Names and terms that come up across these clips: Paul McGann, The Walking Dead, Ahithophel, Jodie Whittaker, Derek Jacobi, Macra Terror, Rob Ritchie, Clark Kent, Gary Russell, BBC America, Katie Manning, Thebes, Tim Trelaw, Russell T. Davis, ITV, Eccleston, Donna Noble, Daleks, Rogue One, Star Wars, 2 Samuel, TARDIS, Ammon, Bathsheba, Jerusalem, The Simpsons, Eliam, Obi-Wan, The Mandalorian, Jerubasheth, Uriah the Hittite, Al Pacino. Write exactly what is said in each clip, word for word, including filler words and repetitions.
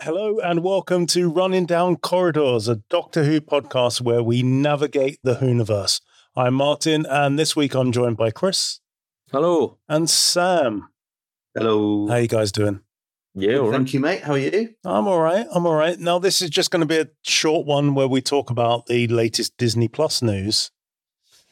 Hello and welcome to Running Down Corridors, a Doctor Who podcast where we navigate the Hooniverse. I'm Martin, and this week I'm joined by Chris. Hello. And Sam. Hello. How are you guys doing? Yeah, all right. Thank you, mate. How are you? I'm all right. I'm all right. Now, this is just going to be a short one where we talk about the latest Disney Plus news.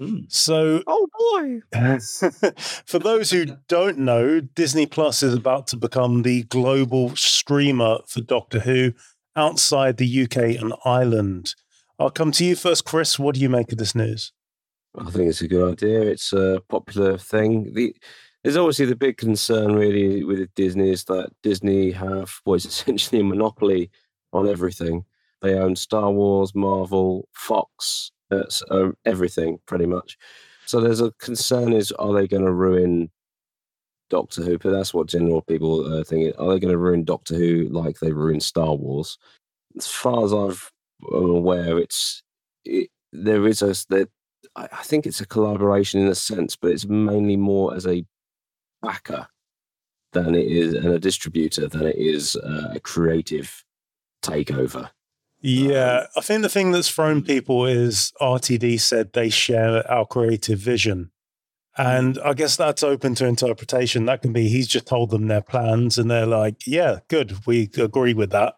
Mm. So, oh boy! For those who don't know, Disney Plus is about to become the global streamer for Doctor Who outside the U K and Ireland. I'll come to you first, Chris. What do you make of this news? I think it's a good idea. It's a popular thing. The, there's obviously the big concern really with Disney is that Disney have what is essentially a monopoly on everything. They own Star Wars, Marvel, Fox. Uh, so everything pretty much. So there's a concern is, are they going to ruin Doctor Who? But that's what general people uh, think. Are they going to ruin Doctor Who like they ruined Star Wars? As far as I've, I'm aware, it's it, there is a there, I think it's a collaboration in a sense, but it's mainly more as a backer than it is, and a distributor than it is uh, a creative takeover. Yeah, I think the thing that's thrown people is R T D said they share our creative vision. And I guess that's open to interpretation. That can be he's just told them their plans and they're like, yeah, good, we agree with that.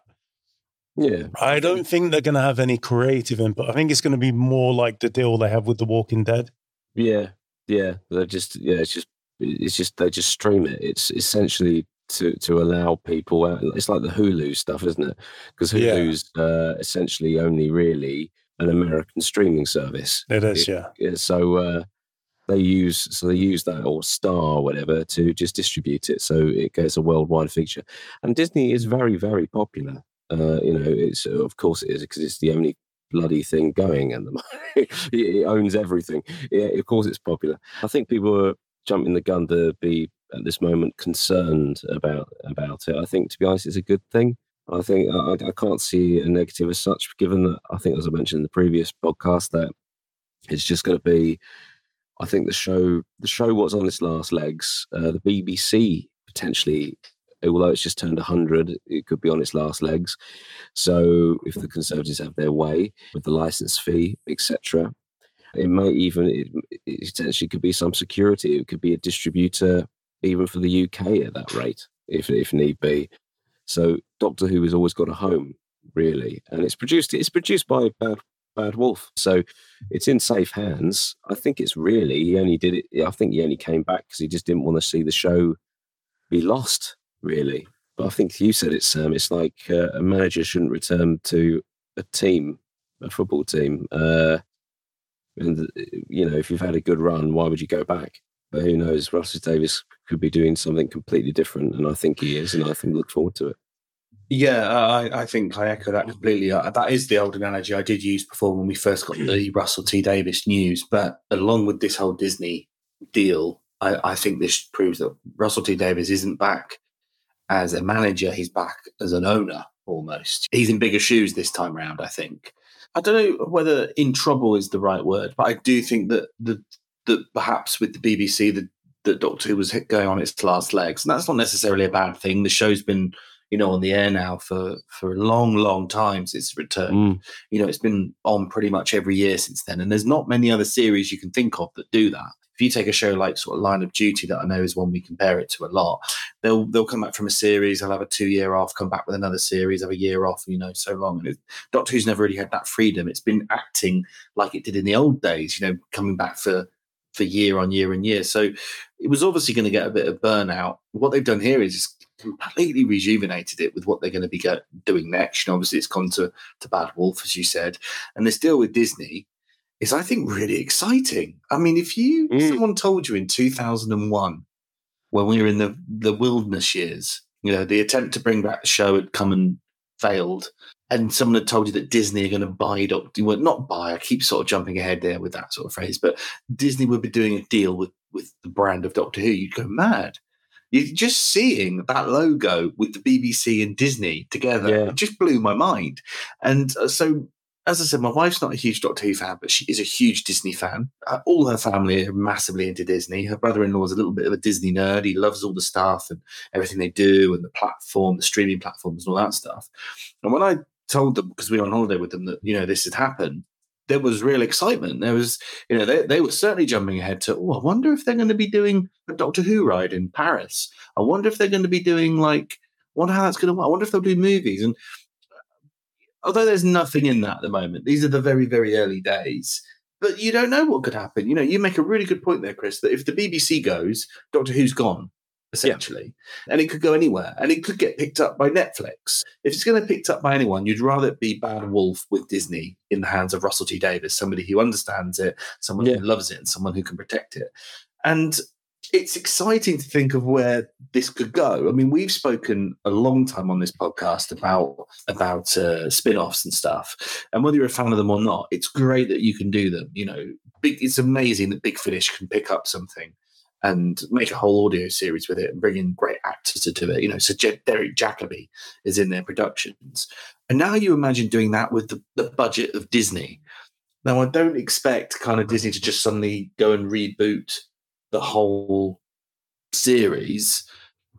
Yeah. I don't think they're going to have any creative input. I think it's going to be more like the deal they have with The Walking Dead. Yeah, yeah. They're just, yeah, it's just, it's just, they just stream it. It's essentially. To, to allow people out. It's like the Hulu stuff, isn't it? Because Hulu's yeah. uh, essentially only really an American streaming service. It is, it, yeah. yeah. So uh, they use so they use that or Star or whatever to just distribute it, so it goes a worldwide feature. And Disney is very, very popular. Uh, you know, it's of course it is because it's the only bloody thing going at the moment. it, it owns everything. Yeah, of course it's popular. I think people are jumping the gun to be. At this moment, concerned about about it. I think, to be honest, it's a good thing. I think I, I can't see a negative as such, given that I think, as I mentioned in the previous podcast, that it's just going to be. I think the show, the show, what's on its last legs. Uh, the B B C potentially, although it's just turned a hundred, it could be on its last legs. So, if the Conservatives have their way with the licence fee, et cetera, it may even it, it potentially could be some security. It could be a distributor. Even for the U K at that rate, if if need be. So Doctor Who has always got a home, really, and it's produced. It's produced by Bad, Bad Wolf, so it's in safe hands. I think it's really he only did it. I think he only came back because he just didn't want to see the show be lost, really. But I think you said it, Sam. It's like uh, a manager shouldn't return to a team, a football team, uh, and you know if you've had a good run, why would you go back? But who knows? Russell Davis could be doing something completely different, and I think he is, and I think look forward to it. Yeah, I, I think I echo that completely. That is the old analogy I did use before when we first got the Russell T. Davis news. But along with this whole Disney deal, I, I think this proves that Russell T. Davis isn't back as a manager. He's back as an owner, almost. He's in bigger shoes this time round, I think. I don't know whether in trouble is the right word, but I do think that the that perhaps with the B B C, the, the Doctor Who was going on its last legs. And that's not necessarily a bad thing. The show's been, you know, on the air now for, for a long, long time since its return. Mm. You know, it's been on pretty much every year since then. And there's not many other series you can think of that do that. If you take a show like sort of Line of Duty, that I know is one we compare it to a lot, they'll they'll come back from a series, they'll have a two-year off, come back with another series, have a year off, you know, so long. And it, Doctor Who's never really had that freedom. It's been acting like it did in the old days, you know, coming back for for year on year and year. So it was obviously going to get a bit of burnout. What they've done here is just completely rejuvenated it with what they're going to be go- doing next. And obviously it's gone to, to Bad Wolf, as you said. And this deal with Disney is, I think, really exciting. I mean, if you mm. someone told you in two thousand one, when we were in the, the wilderness years, you know, the attempt to bring back the show had come and failed. And someone had told you that Disney are going to buy Doctor Who, not buy, I keep sort of jumping ahead there with that sort of phrase, but Disney would be doing a deal with, with the brand of Doctor Who. You'd go mad. You're just seeing that logo with the B B C and Disney together. Yeah. It just blew my mind. And so as I said, my wife's not a huge Doctor Who fan, but she is a huge Disney fan. Uh, all her family are massively into Disney. Her brother-in-law is a little bit of a Disney nerd. He loves all the stuff and everything they do and the platform, the streaming platforms and all that stuff. And when I told them, because we were on holiday with them, that, you know, this had happened, there was real excitement. There was, you know, they, they were certainly jumping ahead to, oh, I wonder if they're going to be doing a Doctor Who ride in Paris. I wonder if they're going to be doing, like, I wonder how that's going to work. I wonder if they'll do movies. And although there's nothing in that at the moment, these are the very, very early days. But you don't know what could happen. You know, you make a really good point there, Chris, that if the B B C goes, Doctor Who's gone, essentially. Yeah. And it could go anywhere. And it could get picked up by Netflix. If it's going to be picked up by anyone, you'd rather it be Bad Wolf with Disney in the hands of Russell T. Davis, somebody who understands it, someone yeah. who loves it, and someone who can protect it. And it's exciting to think of where this could go. I mean, we've spoken a long time on this podcast about about uh, spin-offs and stuff. And whether you're a fan of them or not, it's great that you can do them. You know, big, it's amazing that Big Finish can pick up something and make a whole audio series with it and bring in great actors to do it. You know, so J- Derek Jacobi is in their productions. And now you imagine doing that with the, the budget of Disney. Now, I don't expect kind of Disney to just suddenly go and reboot the whole series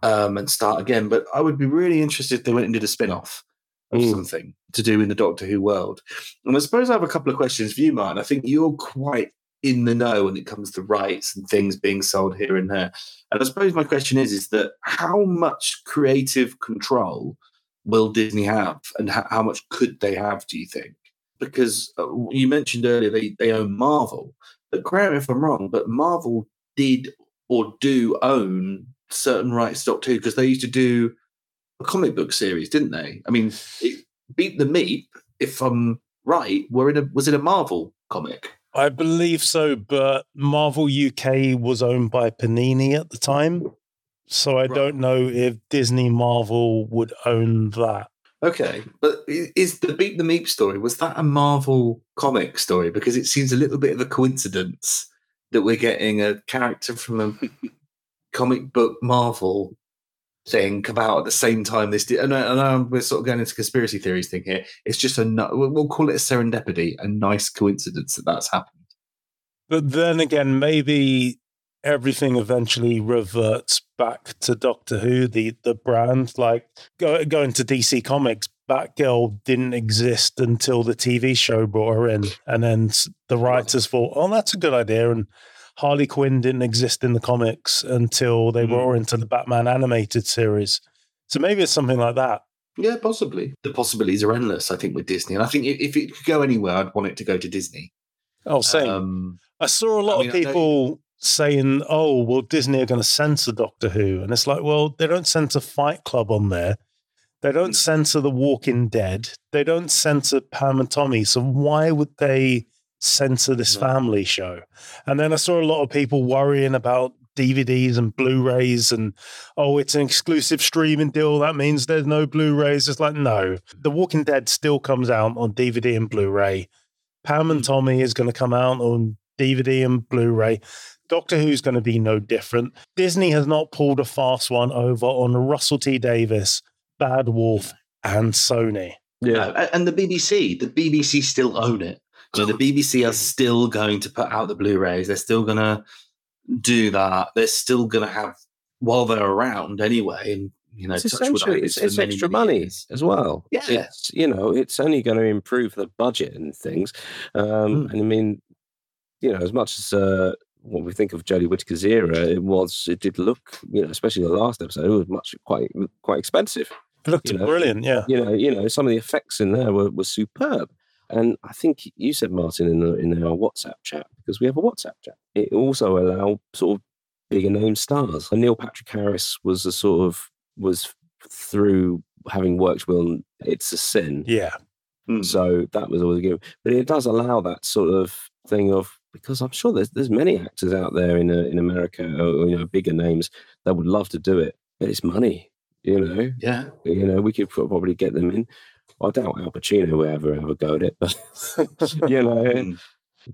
um, and start again. But I would be really interested if they went and did a spin-off of mm. something to do in the Doctor Who world. And I suppose I have a couple of questions for you, Martin. I think you're quite in the know when it comes to rights and things being sold here and there. And I suppose my question is, is that how much creative control will Disney have, and how, how much could they have, do you think? Because you mentioned earlier they, they own Marvel. But correct me if I'm wrong, but Marvel did or do own certain rights to Doctor Who, because they used to do a comic book series, didn't they? I mean, it Beat the Meep, if I'm right, were in a, was it a Marvel comic? I believe so, but Marvel U K was owned by Panini at the time, so I right. don't know if Disney Marvel would own that. Okay, but is the Beat the Meep story, was that a Marvel comic story? Because it seems a little bit of a coincidence that we're getting a character from a comic book Marvel thing come out at the same time this did. And, and we're sort of going into conspiracy theories thing here. It's just a, we'll call it a serendipity, a nice coincidence that that's happened. But then again, maybe everything eventually reverts back to Doctor Who, the, the brand. Like, go, going to D C Comics, Batgirl didn't exist until the T V show brought her in, and then the writers thought, oh, that's a good idea. And Harley Quinn didn't exist in the comics until they mm. brought her into the Batman animated series. So maybe it's something like that. Yeah, possibly. The possibilities are endless, I think, with Disney. And I think if it could go anywhere, I'd want it to go to Disney. Oh, same. Um, I saw a lot I mean, of people saying, oh, well, Disney are going to censor Doctor Who. And it's like, well, they don't censor Fight Club on there. They don't censor The Walking Dead. They don't censor Pam and Tommy. So why would they censor this family show? And then I saw a lot of people worrying about D V Ds and Blu-rays and, oh, it's an exclusive streaming deal. That means there's no Blu-rays. It's like, no. The Walking Dead still comes out on D V D and Blu-ray. Pam and Tommy is going to come out on D V D and Blu-ray. Doctor Who's going to be no different. Disney has not pulled a fast one over on Russell T. Davis, Bad Wolf, and Sony. Yeah, and the B B C. The B B C still own it. So the B B C are still going to put out the Blu-rays. They're still going to do that. They're still going to have, while they're around anyway, and, you know, it's essentially it's, it's extra money as well. Yeah. It's, you know, it's only going to improve the budget and things. Um, mm. And I mean, you know, as much as uh, what we think of Jodie Whittaker's era, it was, it did look, you know, especially the last episode, it was much quite quite expensive. It looked you know, brilliant, yeah. You know, you know, some of the effects in there were, were superb. And I think you said, Martin, in the, in our WhatsApp chat, because we have a WhatsApp chat, it also allowed sort of bigger name stars. And Neil Patrick Harris was a sort of, was through having worked with It's a Sin. Yeah. Mm. So that was always a given. But it does allow that sort of thing of, because I'm sure there's there's many actors out there in uh, in America, or, you know, bigger names that would love to do it, but it's money. You know, yeah. You know, we could probably get them in. I doubt Al Pacino would ever ever go at it, but you know, I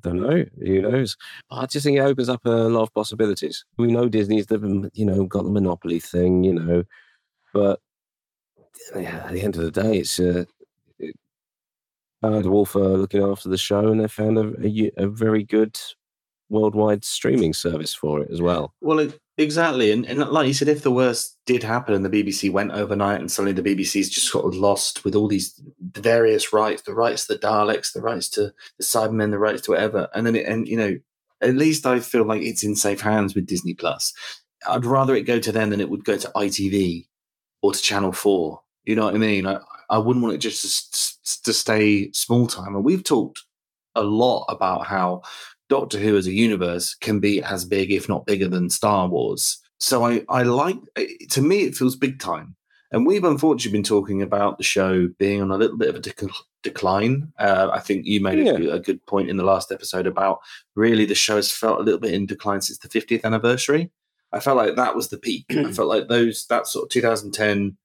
don't know. Who knows? I just think it opens up a lot of possibilities. We know Disney's, the, you know, got the monopoly thing, you know, but yeah, at the end of the day, it's uh, it, Bad Wolf are looking after the show, and they found a, a, a very good worldwide streaming service for it as well. Well, it, exactly. And, and like you said, if the worst did happen and the B B C went overnight and suddenly the B B C's just sort of lost with all these various rights, the rights to the Daleks, the rights to the Cybermen, the rights to whatever. And then, it, and you know, at least I feel like it's in safe hands with Disney Plus. I'd rather it go to them than it would go to I T V or to Channel four. You know what I mean? I, I wouldn't want it just to, to stay small time. And we've talked a lot about how Doctor Who as a universe can be as big, if not bigger, than Star Wars. So I, I like, to me, it feels big time. And we've unfortunately been talking about the show being on a little bit of a dec- decline. Uh, I think you made yeah. a, a good point in the last episode about really the show has felt a little bit in decline since the fiftieth anniversary. I felt like that was the peak. I felt like those that sort of twenty ten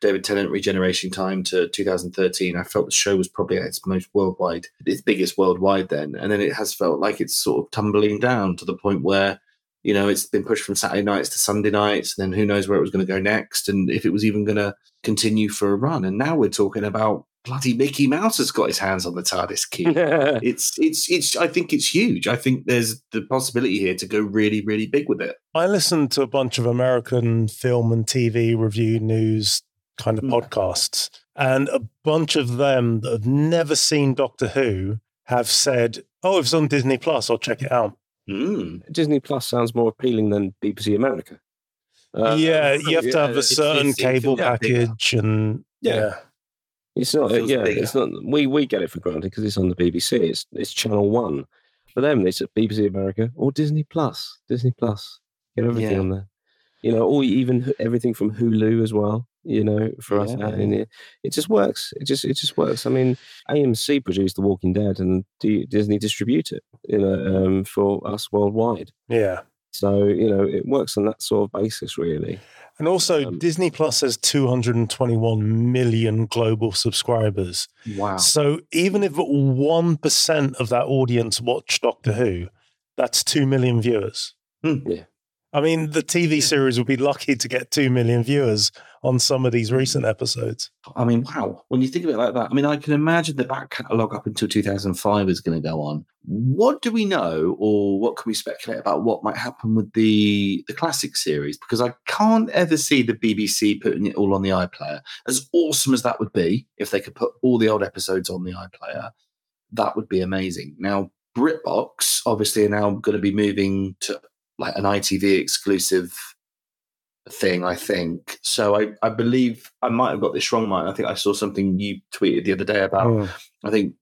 David Tennant regeneration time to two thousand thirteen, I felt the show was probably at its most worldwide, its biggest worldwide then. And then it has felt like it's sort of tumbling down to the point where, you know, it's been pushed from Saturday nights to Sunday nights. And then who knows where it was going to go next and if it was even going to continue for a run. And now we're talking about bloody Mickey Mouse has got his hands on the TARDIS key. it's, it's, it's, I think it's huge. I think there's the possibility here to go really, really big with it. I listened to a bunch of American film and T V review news kind of podcasts, and a bunch of them that have never seen Doctor Who have said, oh, if it's on Disney Plus, I'll check it out. Mm. Disney Plus sounds more appealing than B B C America. Uh, yeah, you have yeah, to have a certain it's, it's, cable package bigger. and yeah. yeah. It's not, it yeah, bigger. it's not, we, we get it for granted because it's on the B B C, it's, it's Channel one. For them, it's at B B C America or Disney Plus. Disney Plus, get everything yeah. on there. You know, or even everything from Hulu as well, you know, for us. Yeah. And it, it just works. It just it just works. I mean, A M C produced The Walking Dead and D- Disney distributed it, you know, um, for us worldwide. Yeah. So, you know, it works on that sort of basis, really. And also, um, Disney Plus has two hundred twenty-one million global subscribers. Wow. So even if one percent of that audience watch Doctor Who, that's two million viewers. Hmm. Yeah. I mean, the T V series would be lucky to get two million viewers on some of these recent episodes. I mean, wow. When you think of it like that, I mean, I can imagine the back catalogue up until two thousand five is going to go on. What do we know or what can we speculate about what might happen with the, the classic series? Because I can't ever see the B B C putting it all on the iPlayer. As awesome as that would be, if they could put all the old episodes on the iPlayer, that would be amazing. Now, BritBox, obviously, are now going to be moving to like an I T V exclusive thing, I think. So I, I believe I might have got this wrong, Mike. I think I saw something you tweeted the other day about, oh. I think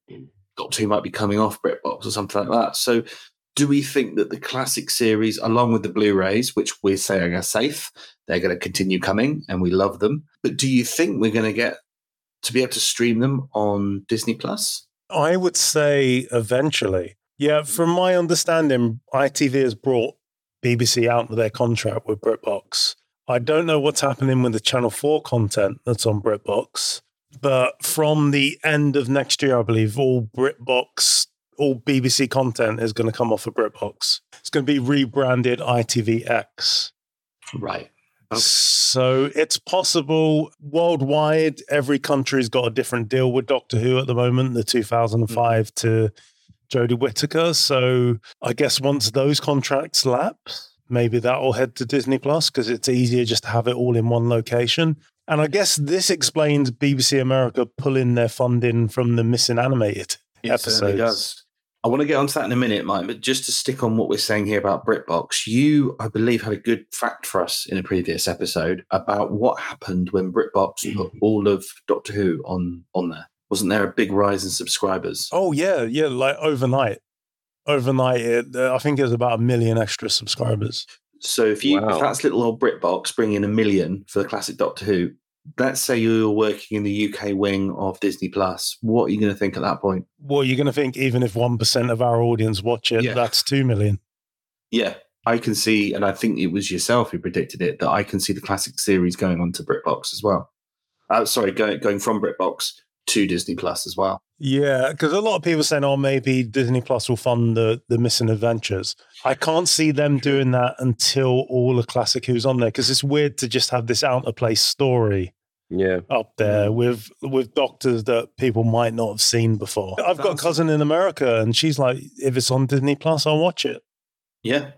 Doctor Who might be coming off BritBox or something like that. So do we think that the classic series, along with the Blu-rays, which we're saying are safe, they're going to continue coming and we love them. But do you think we're going to get to be able to stream them on Disney Plus? I would say eventually. Yeah, from my understanding, I T V has brought B B C out with their contract with BritBox. I don't know what's happening with the Channel four content that's on BritBox, but from the end of next year, I believe all BritBox, all B B C content is going to come off of BritBox. It's going to be rebranded I T V X. Right. Okay. So it's possible worldwide, every country's got a different deal with Doctor Who at the moment, the two thousand five mm-hmm. to Jodie Whittaker. So I guess once those contracts lapse, maybe that will head to Disney Plus because it's easier just to have it all in one location. And I guess this explains B B C America pulling their funding from the missing animated it episodes. Does. I want to get onto that in a minute, Mike, but just to stick on what we're saying here about BritBox, you, I believe, had a good fact for us in a previous episode about what happened when BritBox put all of Doctor Who on, on there. Wasn't there a big rise in subscribers? Oh, yeah. Yeah, like overnight. Overnight, it, uh, I think it was about a million extra subscribers. So if you, wow. if that's little old BritBox bringing a million for the classic Doctor Who, let's say you're working in the U K wing of Disney Plus, what are you going to think at that point? Well, you're going to think even if one percent of our audience watch it, yeah. that's two million. Yeah, I can see, and I think it was yourself who predicted it, that I can see the classic series going on to BritBox as well. Uh, sorry, going, going from BritBox to Disney Plus as well. Yeah, because a lot of people are saying, oh, maybe Disney Plus will fund the, the missing adventures. I can't see them doing that until all the classic Who's on there, because it's weird to just have this out-of-place story yeah, up there with with doctors that people might not have seen before. I've got a cousin in America, and she's like, if it's on Disney Plus, I'll watch it. Yeah,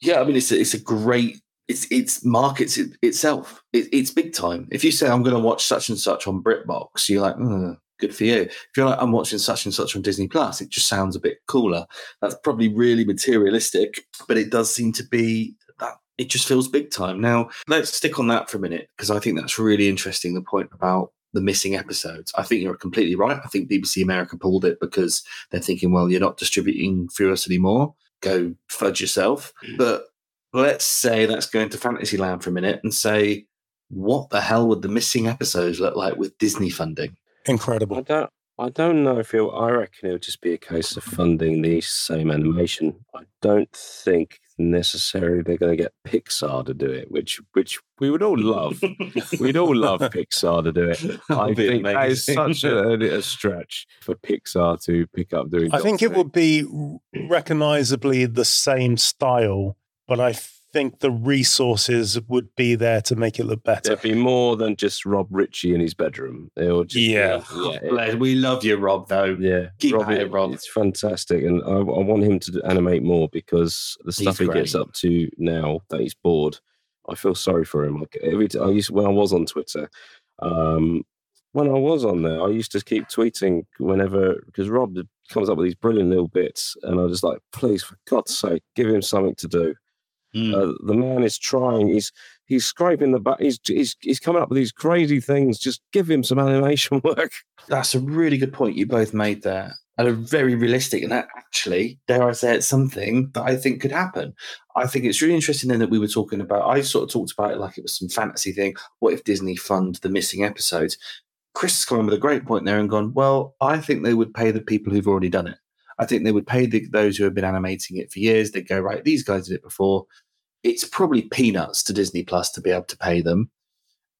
yeah. I mean, it's a, it's a great. It's it's markets it, itself. It, it's big time. If you say I'm going to watch such and such on BritBox, you're like, mm, good for you. If you're like, I'm watching such and such on Disney Plus, it just sounds a bit cooler. That's probably really materialistic, but it does seem to be that. It just feels big time. Now, let's stick on that for a minute, because I think that's really interesting, the point about the missing episodes. I think you're completely right. I think B B C America pulled it because they're thinking, well, you're not distributing through us anymore. Go fudge yourself. But let's say that's going to Fantasyland for a minute and say, what the hell would the missing episodes look like with Disney funding? Incredible. I don't, I don't know if it'll, I reckon it'll just be a case of funding the same animation. I don't think necessarily they're going to get Pixar to do it, which which we would all love. We'd all love Pixar to do it. I think amazing. That is such a, a stretch for Pixar to pick up doing. I think it would be recognisably the same style, but I think the resources would be there to make it look better. It'd be more than just Rob Ritchie in his bedroom. It'll just, yeah. yeah it, we love you, Rob, though. Yeah. Keep Rob, it, Rob. It's fantastic. And I, I want him to animate more, because the stuff he's he great. gets up to now that he's bored, I feel sorry for him. Like every time I used, when I was on Twitter, um, when I was on there, I used to keep tweeting whenever, because Rob comes up with these brilliant little bits, and I was just like, please, for God's sake, give him something to do. Mm. Uh, the man is trying. He's he's scraping the back. He's, he's he's coming up with these crazy things. Just give him some animation work. That's a really good point you both made there, and a very realistic. And that actually, dare I say it, something that I think could happen. I think it's really interesting then that we were talking about. I sort of talked about it like it was some fantasy thing. What if Disney fund the missing episodes? Chris has come in with a great point there and gone, well, I think they would pay the people who've already done it. I think they would pay the, those who have been animating it for years. They'd go, right, these guys did it before. It's probably peanuts to Disney Plus to be able to pay them.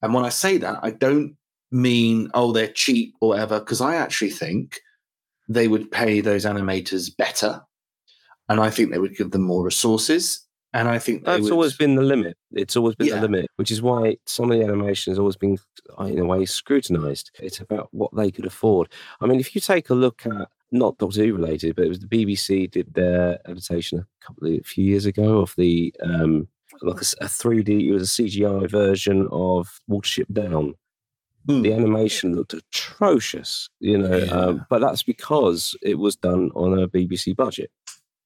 And when I say that, I don't mean, oh, they're cheap or whatever, because I actually think they would pay those animators better. And I think they would give them more resources. And I think that's would... always been the limit. It's always been yeah. the limit, which is why some of the animation has always been, in a way, scrutinized. It's about what they could afford. I mean, if you take a look at, not Doctor Who related, but it was the B B C did their adaptation a couple of a few years ago of the um, like a, a three D. It was a C G I version of Watership Down. Mm. The animation looked atrocious, you know, yeah. um, but that's because it was done on a B B C budget.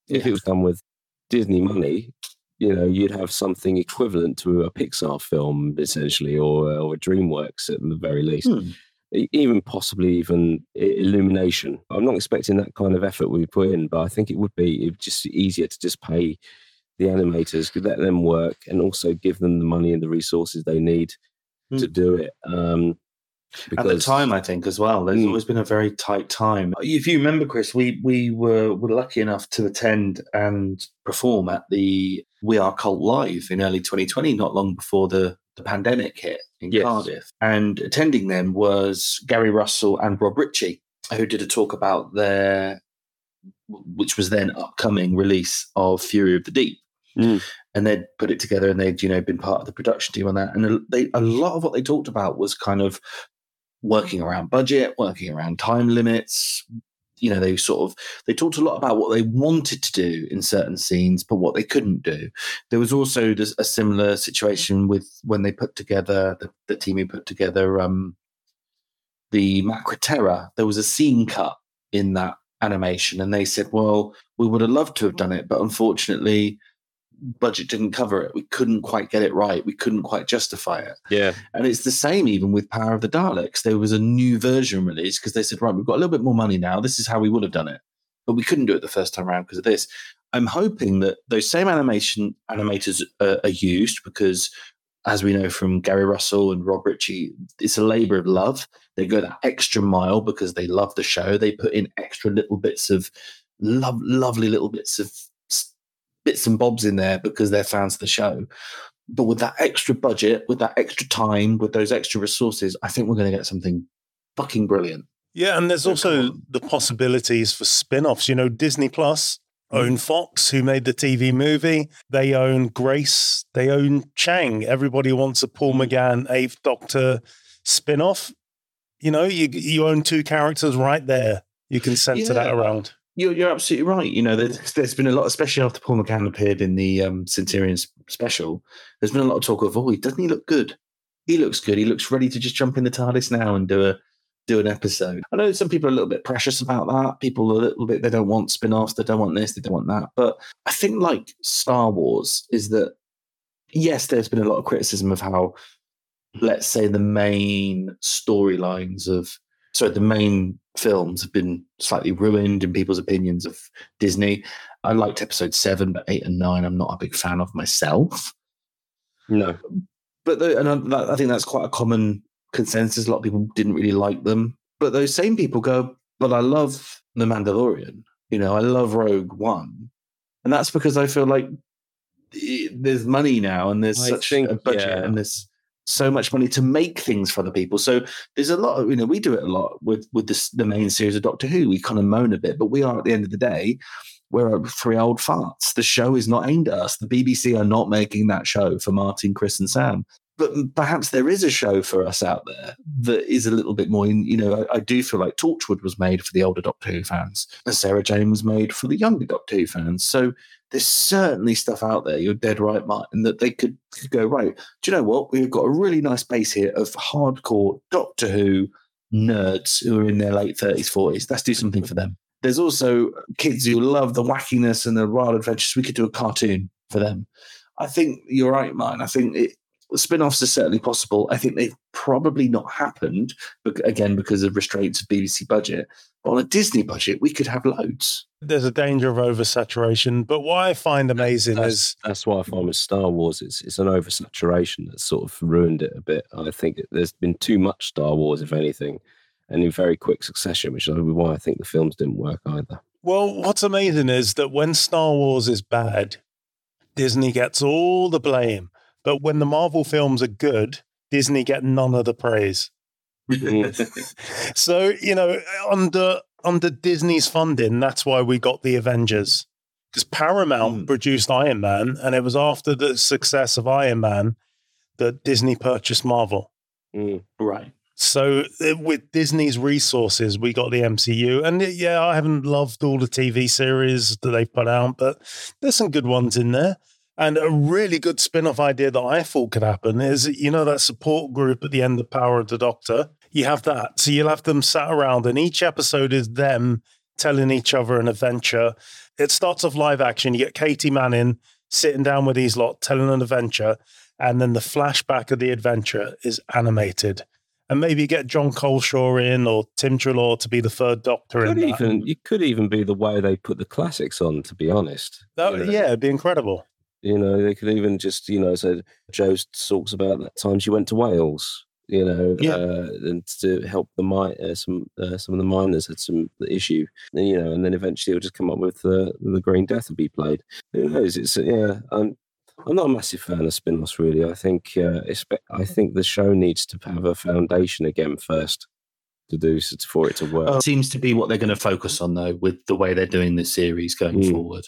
Yeah. If it was done with Disney money, you know, you'd have something equivalent to a Pixar film essentially, or or DreamWorks at the very least. Mm. Even possibly even Illumination. I'm not expecting that kind of effort we put in, but I think it would be it'd just be easier to just pay the animators, let them work, and also give them the money and the resources they need mm. to do it. Um, because, At the time, I think, as well, there's mm. always been a very tight time. If you remember, Chris, we we were, were lucky enough to attend and perform at the We Are Cult Live in early twenty twenty, not long before the the pandemic hit in yes. Cardiff. And attending them was Gary Russell and Rob Ritchie, who did a talk about their, which was then upcoming release of Fury of the Deep. Mm. And they'd put it together and they'd, you know, been part of the production team on that. And they, a lot of what they talked about was kind of working around budget, working around time limits. You know, they sort of, they talked a lot about what they wanted to do in certain scenes, but what they couldn't do. There was also a similar situation with when they put together, the, the team who put together um, the Macra Terror. There was a scene cut in that animation, and they said, well, we would have loved to have done it, but unfortunately, budget didn't cover it. We couldn't quite get it right. We couldn't quite justify it. Yeah. And it's the same even with Power of the Daleks. There was a new version released because they said, right, we've got a little bit more money now. This is how we would have done it. But we couldn't do it the first time around because of this. I'm hoping that those same animation animators are, are used because, as we know from Gary Russell and Rob Ritchie, it's a labor of love. They go that extra mile because they love the show. They put in extra little bits of love, lovely little bits of bits and bobs in there because they're fans of the show. But with that extra budget, with that extra time, with those extra resources, I think we're going to get something fucking brilliant. Yeah, and there's also the possibilities for spin-offs. You know, Disney Plus own Fox, who made the T V movie. They own Grace. They own Chang. Everybody wants a Paul McGann, Eighth Doctor spin-off. You know, you you own two characters right there. You can center yeah. that around. You're, you're absolutely right. You know, there's, there's been a lot, especially after Paul McGann appeared in the um, Centurion special, there's been a lot of talk of, oh, doesn't he look good? He looks good. He looks ready to just jump in the TARDIS now and do a do an episode. I know some people are a little bit precious about that. People are a little bit, they don't want spin-offs, they don't want this, they don't want that. But I think like Star Wars is that, yes, there's been a lot of criticism of how, let's say, the main storylines of, sorry, the main films have been slightly ruined in people's opinions of Disney. I liked episode seven, but eight and nine, I'm not a big fan of myself. No. But the, and I, I think that's quite a common consensus. A lot of people didn't really like them. But those same people go, but I love The Mandalorian. You know, I love Rogue One. And that's because I feel like there's money now and there's I such think, a budget yeah. and there's so much money to make things for other people. So there's a lot of, you know, we do it a lot with, with this, the main series of Doctor Who. We kind of moan a bit, but we are, at the end of the day, we're three old farts. The show is not aimed at us. The B B C are not making that show for Martin, Chris and Sam. But perhaps there is a show for us out there that is a little bit more, you know, I, I do feel like Torchwood was made for the older Doctor Who fans and Sarah Jane was made for the younger Doctor Who fans. So there's certainly stuff out there, you're dead right, Martin, that they could go, right, do you know what? We've got a really nice base here of hardcore Doctor Who nerds who are in their late thirties, forties. Let's do something for them. There's also kids who love the wackiness and the wild adventures. We could do a cartoon for them. I think you're right, Martin. I think it, spin-offs are certainly possible. I think they've probably not happened, again, because of restraints of B B C budget. But on a Disney budget, we could have loads. There's a danger of oversaturation. But what I find amazing that's, is... That's what I find with Star Wars. It's, it's an oversaturation that's sort of ruined it a bit. I think there's been too much Star Wars, if anything, and in very quick succession, which is why I think the films didn't work either. Well, what's amazing is that when Star Wars is bad, Disney gets all the blame. But when the Marvel films are good, Disney get none of the praise. So, you know, under under Disney's funding, that's why we got the Avengers. Because Paramount mm. produced Iron Man, and it was after the success of Iron Man that Disney purchased Marvel. Mm. Right. So with Disney's resources, we got the M C U. And yeah, I haven't loved all the T V series that they've put out, but there's some good ones in there. And a really good spin-off idea that I thought could happen is, you know, that support group at the end of Power of the Doctor, you have that. So you'll have them sat around and each episode is them telling each other an adventure. It starts off live action. You get Katie Manning sitting down with these lot, telling an adventure. And then the flashback of the adventure is animated. And maybe you get John Coleshaw in or Tim Trelaw to be the third Doctor in that. Even, it could even be the way they put the classics on, to be honest. That, you know? Yeah, it'd be incredible. You know, they could even just, you know, so Jo talks about that time she went to Wales, you know, yeah. uh, and to help the mi- uh, some uh, some of the miners had some the issue, and, you know, and then eventually it'll just come up with uh, the Green Death will be played. Who knows? It's yeah. I'm I'm not a massive fan of spin-offs, really. I think uh, I think the show needs to have a foundation again first to do for it to work. It seems to be what they're going to focus on though, with the way they're doing this series going mm. forward.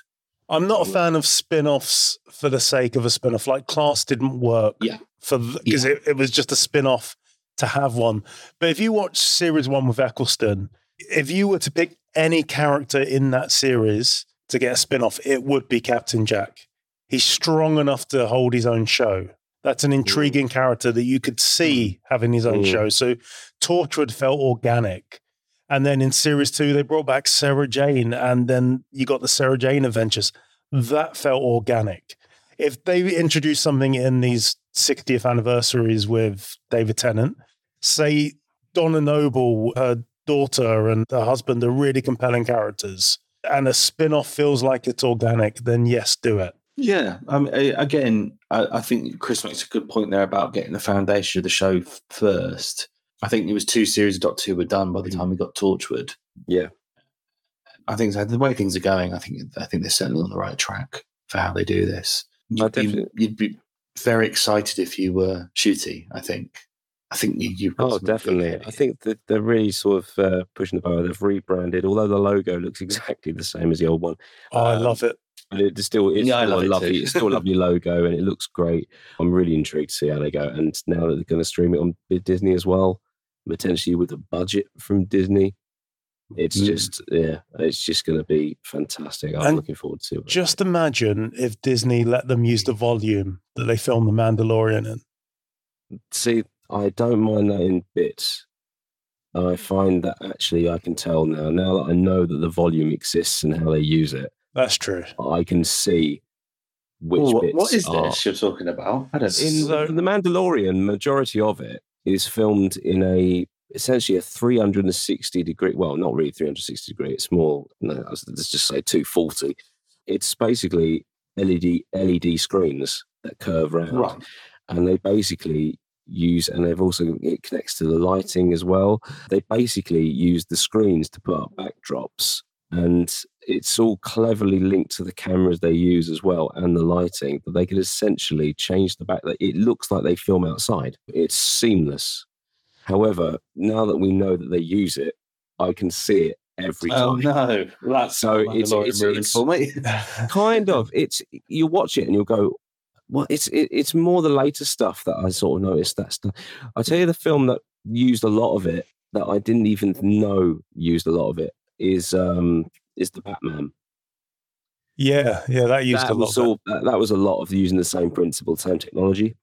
I'm not a fan of spin-offs for the sake of a spin-off. Like Class didn't work yeah. for because yeah. it, it was just a spin-off to have one. But if you watch series one with Eccleston, if you were to pick any character in that series to get a spin-off, it would be Captain Jack. He's strong enough to hold his own show. That's an intriguing mm. character that you could see having his own mm. show. So Torchwood felt organic. And then in series two, they brought back Sarah Jane, and then you got the Sarah Jane adventures. That felt organic. If they introduce something in these sixtieth anniversaries with David Tennant, say Donna Noble, her daughter and her husband are really compelling characters, and a spin-off feels like it's organic, then yes, do it. Yeah. Um, again, I, I think Chris makes a good point there about getting the foundation of the show f- first. I think it was two series of Doctor Who were done by the time we got Torchwood. Yeah. I think the way things are going, I think I think they're certainly on the right track for how they do this. You'd, be, you'd be very excited if you were Shooty, I think. I think you, you've got Oh, definitely. I think that they're really sort of uh, pushing the bar. They've rebranded, although the logo looks exactly the same as the old one. Oh, um, I love it. but it's still it's yeah, still I love a lovely, it it's still a lovely logo, and it looks great. I'm really intrigued to see how they go. And now that they're going to stream it on Disney as well, potentially with a budget from Disney, it's mm. just yeah, it's just going to be fantastic. I'm and looking forward to it. Just imagine if Disney let them use the volume that they filmed The Mandalorian in. See, I don't mind that in bits. I find that actually I can tell now. Now that I know that the volume exists and how they use it, that's true. I can see which Ooh, bits. What is are. this you're talking about? I don't in know. The Mandalorian, majority of it is filmed in a essentially a three hundred sixty degree. Well, not really three hundred sixty degree. It's more. No, let's just say two forty. It's basically L E D L E D screens that curve around, right. and they basically. use and they've also it connects to the lighting as well. They basically use the screens to put up backdrops, and it's all cleverly linked to the cameras they use as well and the lighting. But they could essentially change the back that it looks like they film outside. It's seamless. However, now that we know that they use it, I can see it every time. Oh no, that's so it's, it's, it's for me. kind of it's you watch it and you'll go. Well, it's it, it's more the later stuff that I sort of noticed. That stuff. I tell you, the film that used a lot of it that I didn't even know used a lot of it is um is The Batman. Yeah, yeah, that used that a lot. Was all, that. that was a lot of using the same principle, same technology.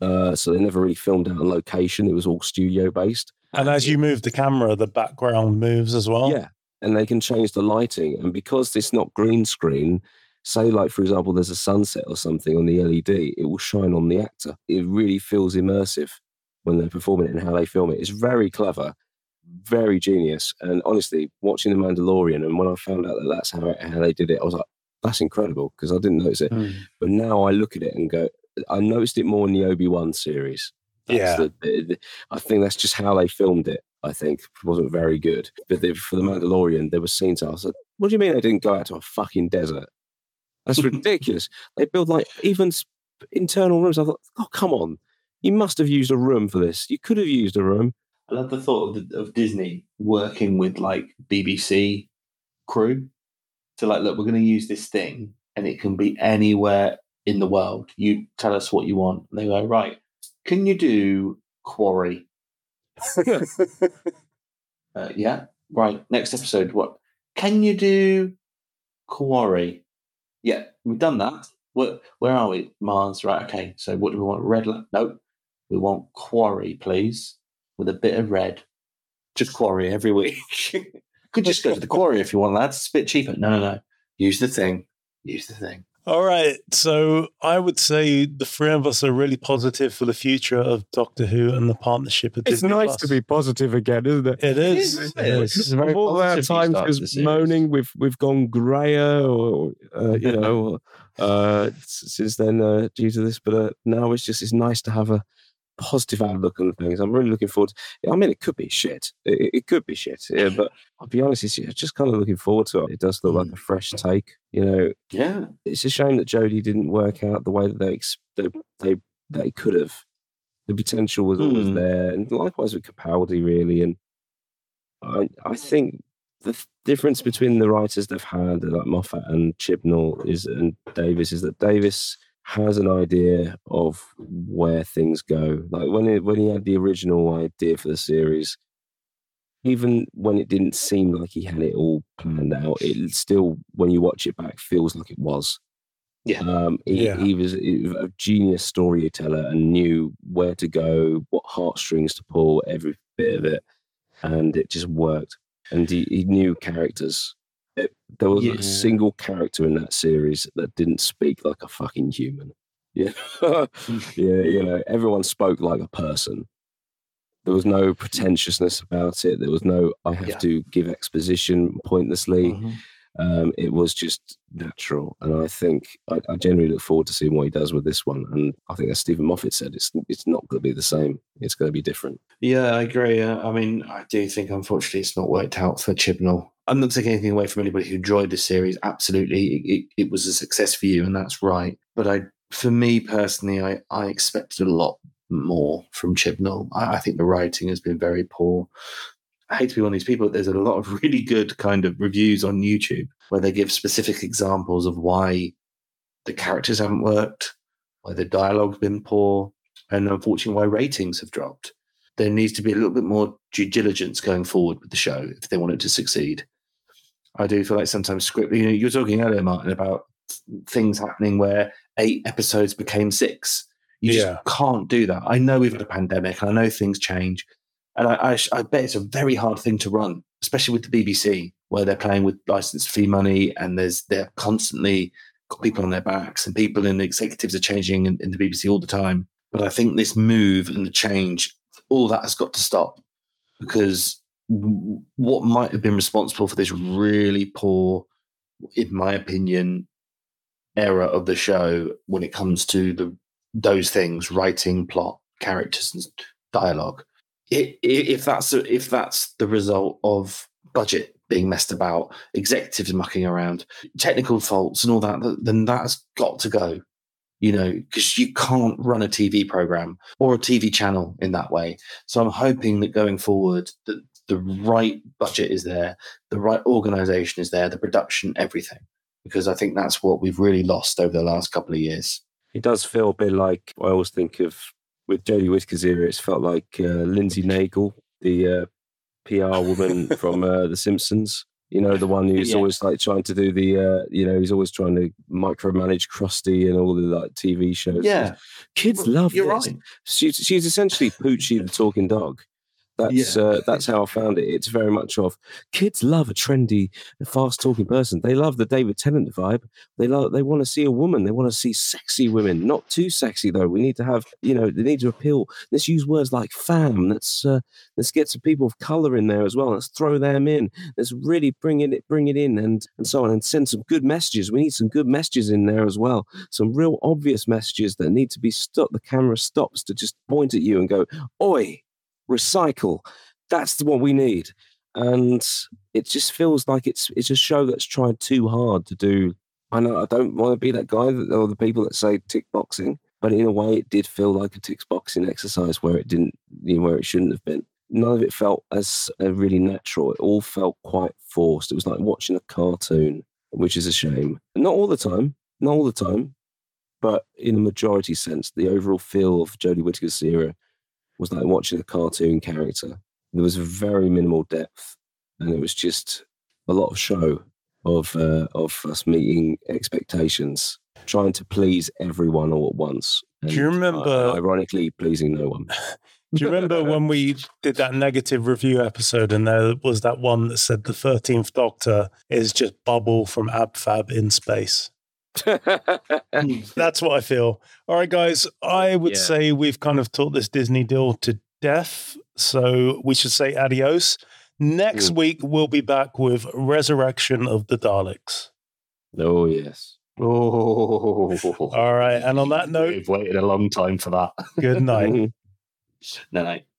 Uh, so they never really filmed out on location. It was all studio based. And as you move the camera, the background moves as well. Yeah, and they can change the lighting, and because it's not green screen. Say, like, for example, there's a sunset or something on the L E D, it will shine on the actor. It really feels immersive when they're performing it and how they film it. It's very clever, very genius. And honestly, watching The Mandalorian, and when I found out that that's how, how they did it, I was like, that's incredible, because I didn't notice it. Mm. But now I look at it and go, I noticed it more in the Obi-Wan series. That's yeah. The, the, the, I think that's just how they filmed it, I think. It wasn't very good. But they, for The Mandalorian, there were scenes I was like, what do you mean they didn't go out to a fucking desert? That's ridiculous. They build like even internal rooms. I thought, oh, come on. You must have used a room for this. You could have used a room. I love the thought of, the, of Disney working with like B B C crew to like, look, we're going to use this thing and it can be anywhere in the world. You tell us what you want. And they go, right, can you do Quarry? uh, yeah. Right. Next episode. What? Can you do Quarry? Yeah, we've done that. Where, where are we? Mars, right, okay. So what do we want? Red light? Nope. We want Quarry, please, with a bit of red. Just Quarry every week. Could just go to the Quarry if you want, lads. It's a bit cheaper. No, no, no. Use the thing. Use the thing. All right. So I would say the three of us are really positive for the future of Doctor Who and the partnership of Disney Plus. It's nice to be positive again, isn't it? It is. It is. It is. It's very all our times just moaning, we've we've gone grayer, or uh, you know, uh, since then uh, due to this. But uh, now it's just it's nice to have a positive outlook on things. I'm really looking forward to, I mean, it could be shit. It, it could be shit. Yeah, but I'll be honest, it's just kind of looking forward to it. It does look mm. like a fresh take, you know. Yeah. It's a shame that Jodie didn't work out the way that they they they, they could have. The potential was mm. always there, and likewise with Capaldi, really. And I I think the difference between the writers they've had, like Moffat and Chibnall, is and Davis, is that Davis has an idea of where things go. Like when it, when he had the original idea for the series, even when it didn't seem like he had it all planned out, it still, when you watch it back, feels like it was. Yeah, um, he, yeah. he was a genius storyteller and knew where to go, what heartstrings to pull, every bit of it, and it just worked. And he, he knew characters. It, there wasn't yeah. a single character in that series that didn't speak like a fucking human. Yeah, yeah, you know, everyone spoke like a person. There was no pretentiousness about it. There was no I have yeah. to give exposition pointlessly. Mm-hmm. Um, it was just natural, and I think I, I generally look forward to seeing what he does with this one. And I think, as Stephen Moffat said, it's it's not going to be the same. It's going to be different. Yeah, I agree. Uh, I mean, I do think unfortunately it's not worked out for Chibnall. I'm not taking anything away from anybody who enjoyed this series. Absolutely, it, it, it was a success for you, and that's right. But I, for me personally, I, I expected a lot more from Chibnall. I, I think the writing has been very poor. I hate to be one of these people, but there's a lot of really good kind of reviews on YouTube where they give specific examples of why the characters haven't worked, why the dialogue's been poor, and unfortunately why ratings have dropped. There needs to be a little bit more due diligence going forward with the show if they want it to succeed. I do feel like sometimes script, you know, you were talking earlier, Martin, about things happening where eight episodes became six. You yeah. just can't do that. I know we've had a pandemic and I know things change. And I, I, I bet it's a very hard thing to run, especially with the B B C, where they're playing with license fee money and there's they're constantly got people on their backs and people and the executives are changing in, in the B B C all the time. But I think this move and the change, all that has got to stop, because what might have been responsible for this really poor, in my opinion, era of the show when it comes to the those things, writing, plot, characters, and dialogue. It, if that's if that's the result of budget being messed about, executives mucking around, technical faults and all that, then that's got to go, you know, because you can't run a T V program or a T V channel in that way. So I'm hoping that going forward that the right budget is there, the right organisation is there, the production, everything, because I think that's what we've really lost over the last couple of years. It does feel a bit like, I always think of, with Jodie Whittaker's era, it's felt like uh, Lindsay Nagel, the uh, P R woman from uh, The Simpsons. You know, the one who's yeah. always like trying to do the, uh, you know, he's always trying to micromanage Krusty and all the like T V shows. Yeah, kids well, love you're this. Right. She, she's essentially Poochie the talking dog. That's yeah. uh, that's how I found it. It's very much of kids love a trendy, fast talking person. They love the David Tennant vibe. They love. They want to see a woman. They want to see sexy women. Not too sexy though. We need to have, you know, they need to appeal. Let's use words like femme. Let's uh, let's get some people of color in there as well. Let's throw them in. Let's really bring it bring it in and and so on, and send some good messages. We need some good messages in there as well. Some real obvious messages that need to be stopped. The camera stops to just point at you and go, "Oi. Recycle." That's the one we need. And it just feels like it's it's a show that's tried too hard to do. I know I don't want to be that guy that, or the people that say tick boxing, but in a way it did feel like a tick boxing exercise where it didn't, you know, where it shouldn't have been. None of it felt as uh, really natural. It all felt quite forced. It was like watching a cartoon, which is a shame. Not all the time, not all the time, but in a majority sense, the overall feel of Jodie Whittaker's era was like watching a cartoon character. There was very minimal depth, and it was just a lot of show of uh, of us meeting expectations, trying to please everyone all at once. And, do you remember? Uh, ironically, pleasing no one. Do you remember when we did that negative review episode, and there was that one that said the thirteenth Doctor is just Bubble from Ab Fab in space? That's what I feel. All right, guys, I would yeah. say we've kind of taught this Disney deal to death, so we should say adios. Next mm. week, we'll be back with Resurrection of the Daleks. Oh, yes. Oh. All right, and on that note... We've waited a long time for that. Good night. Night-night.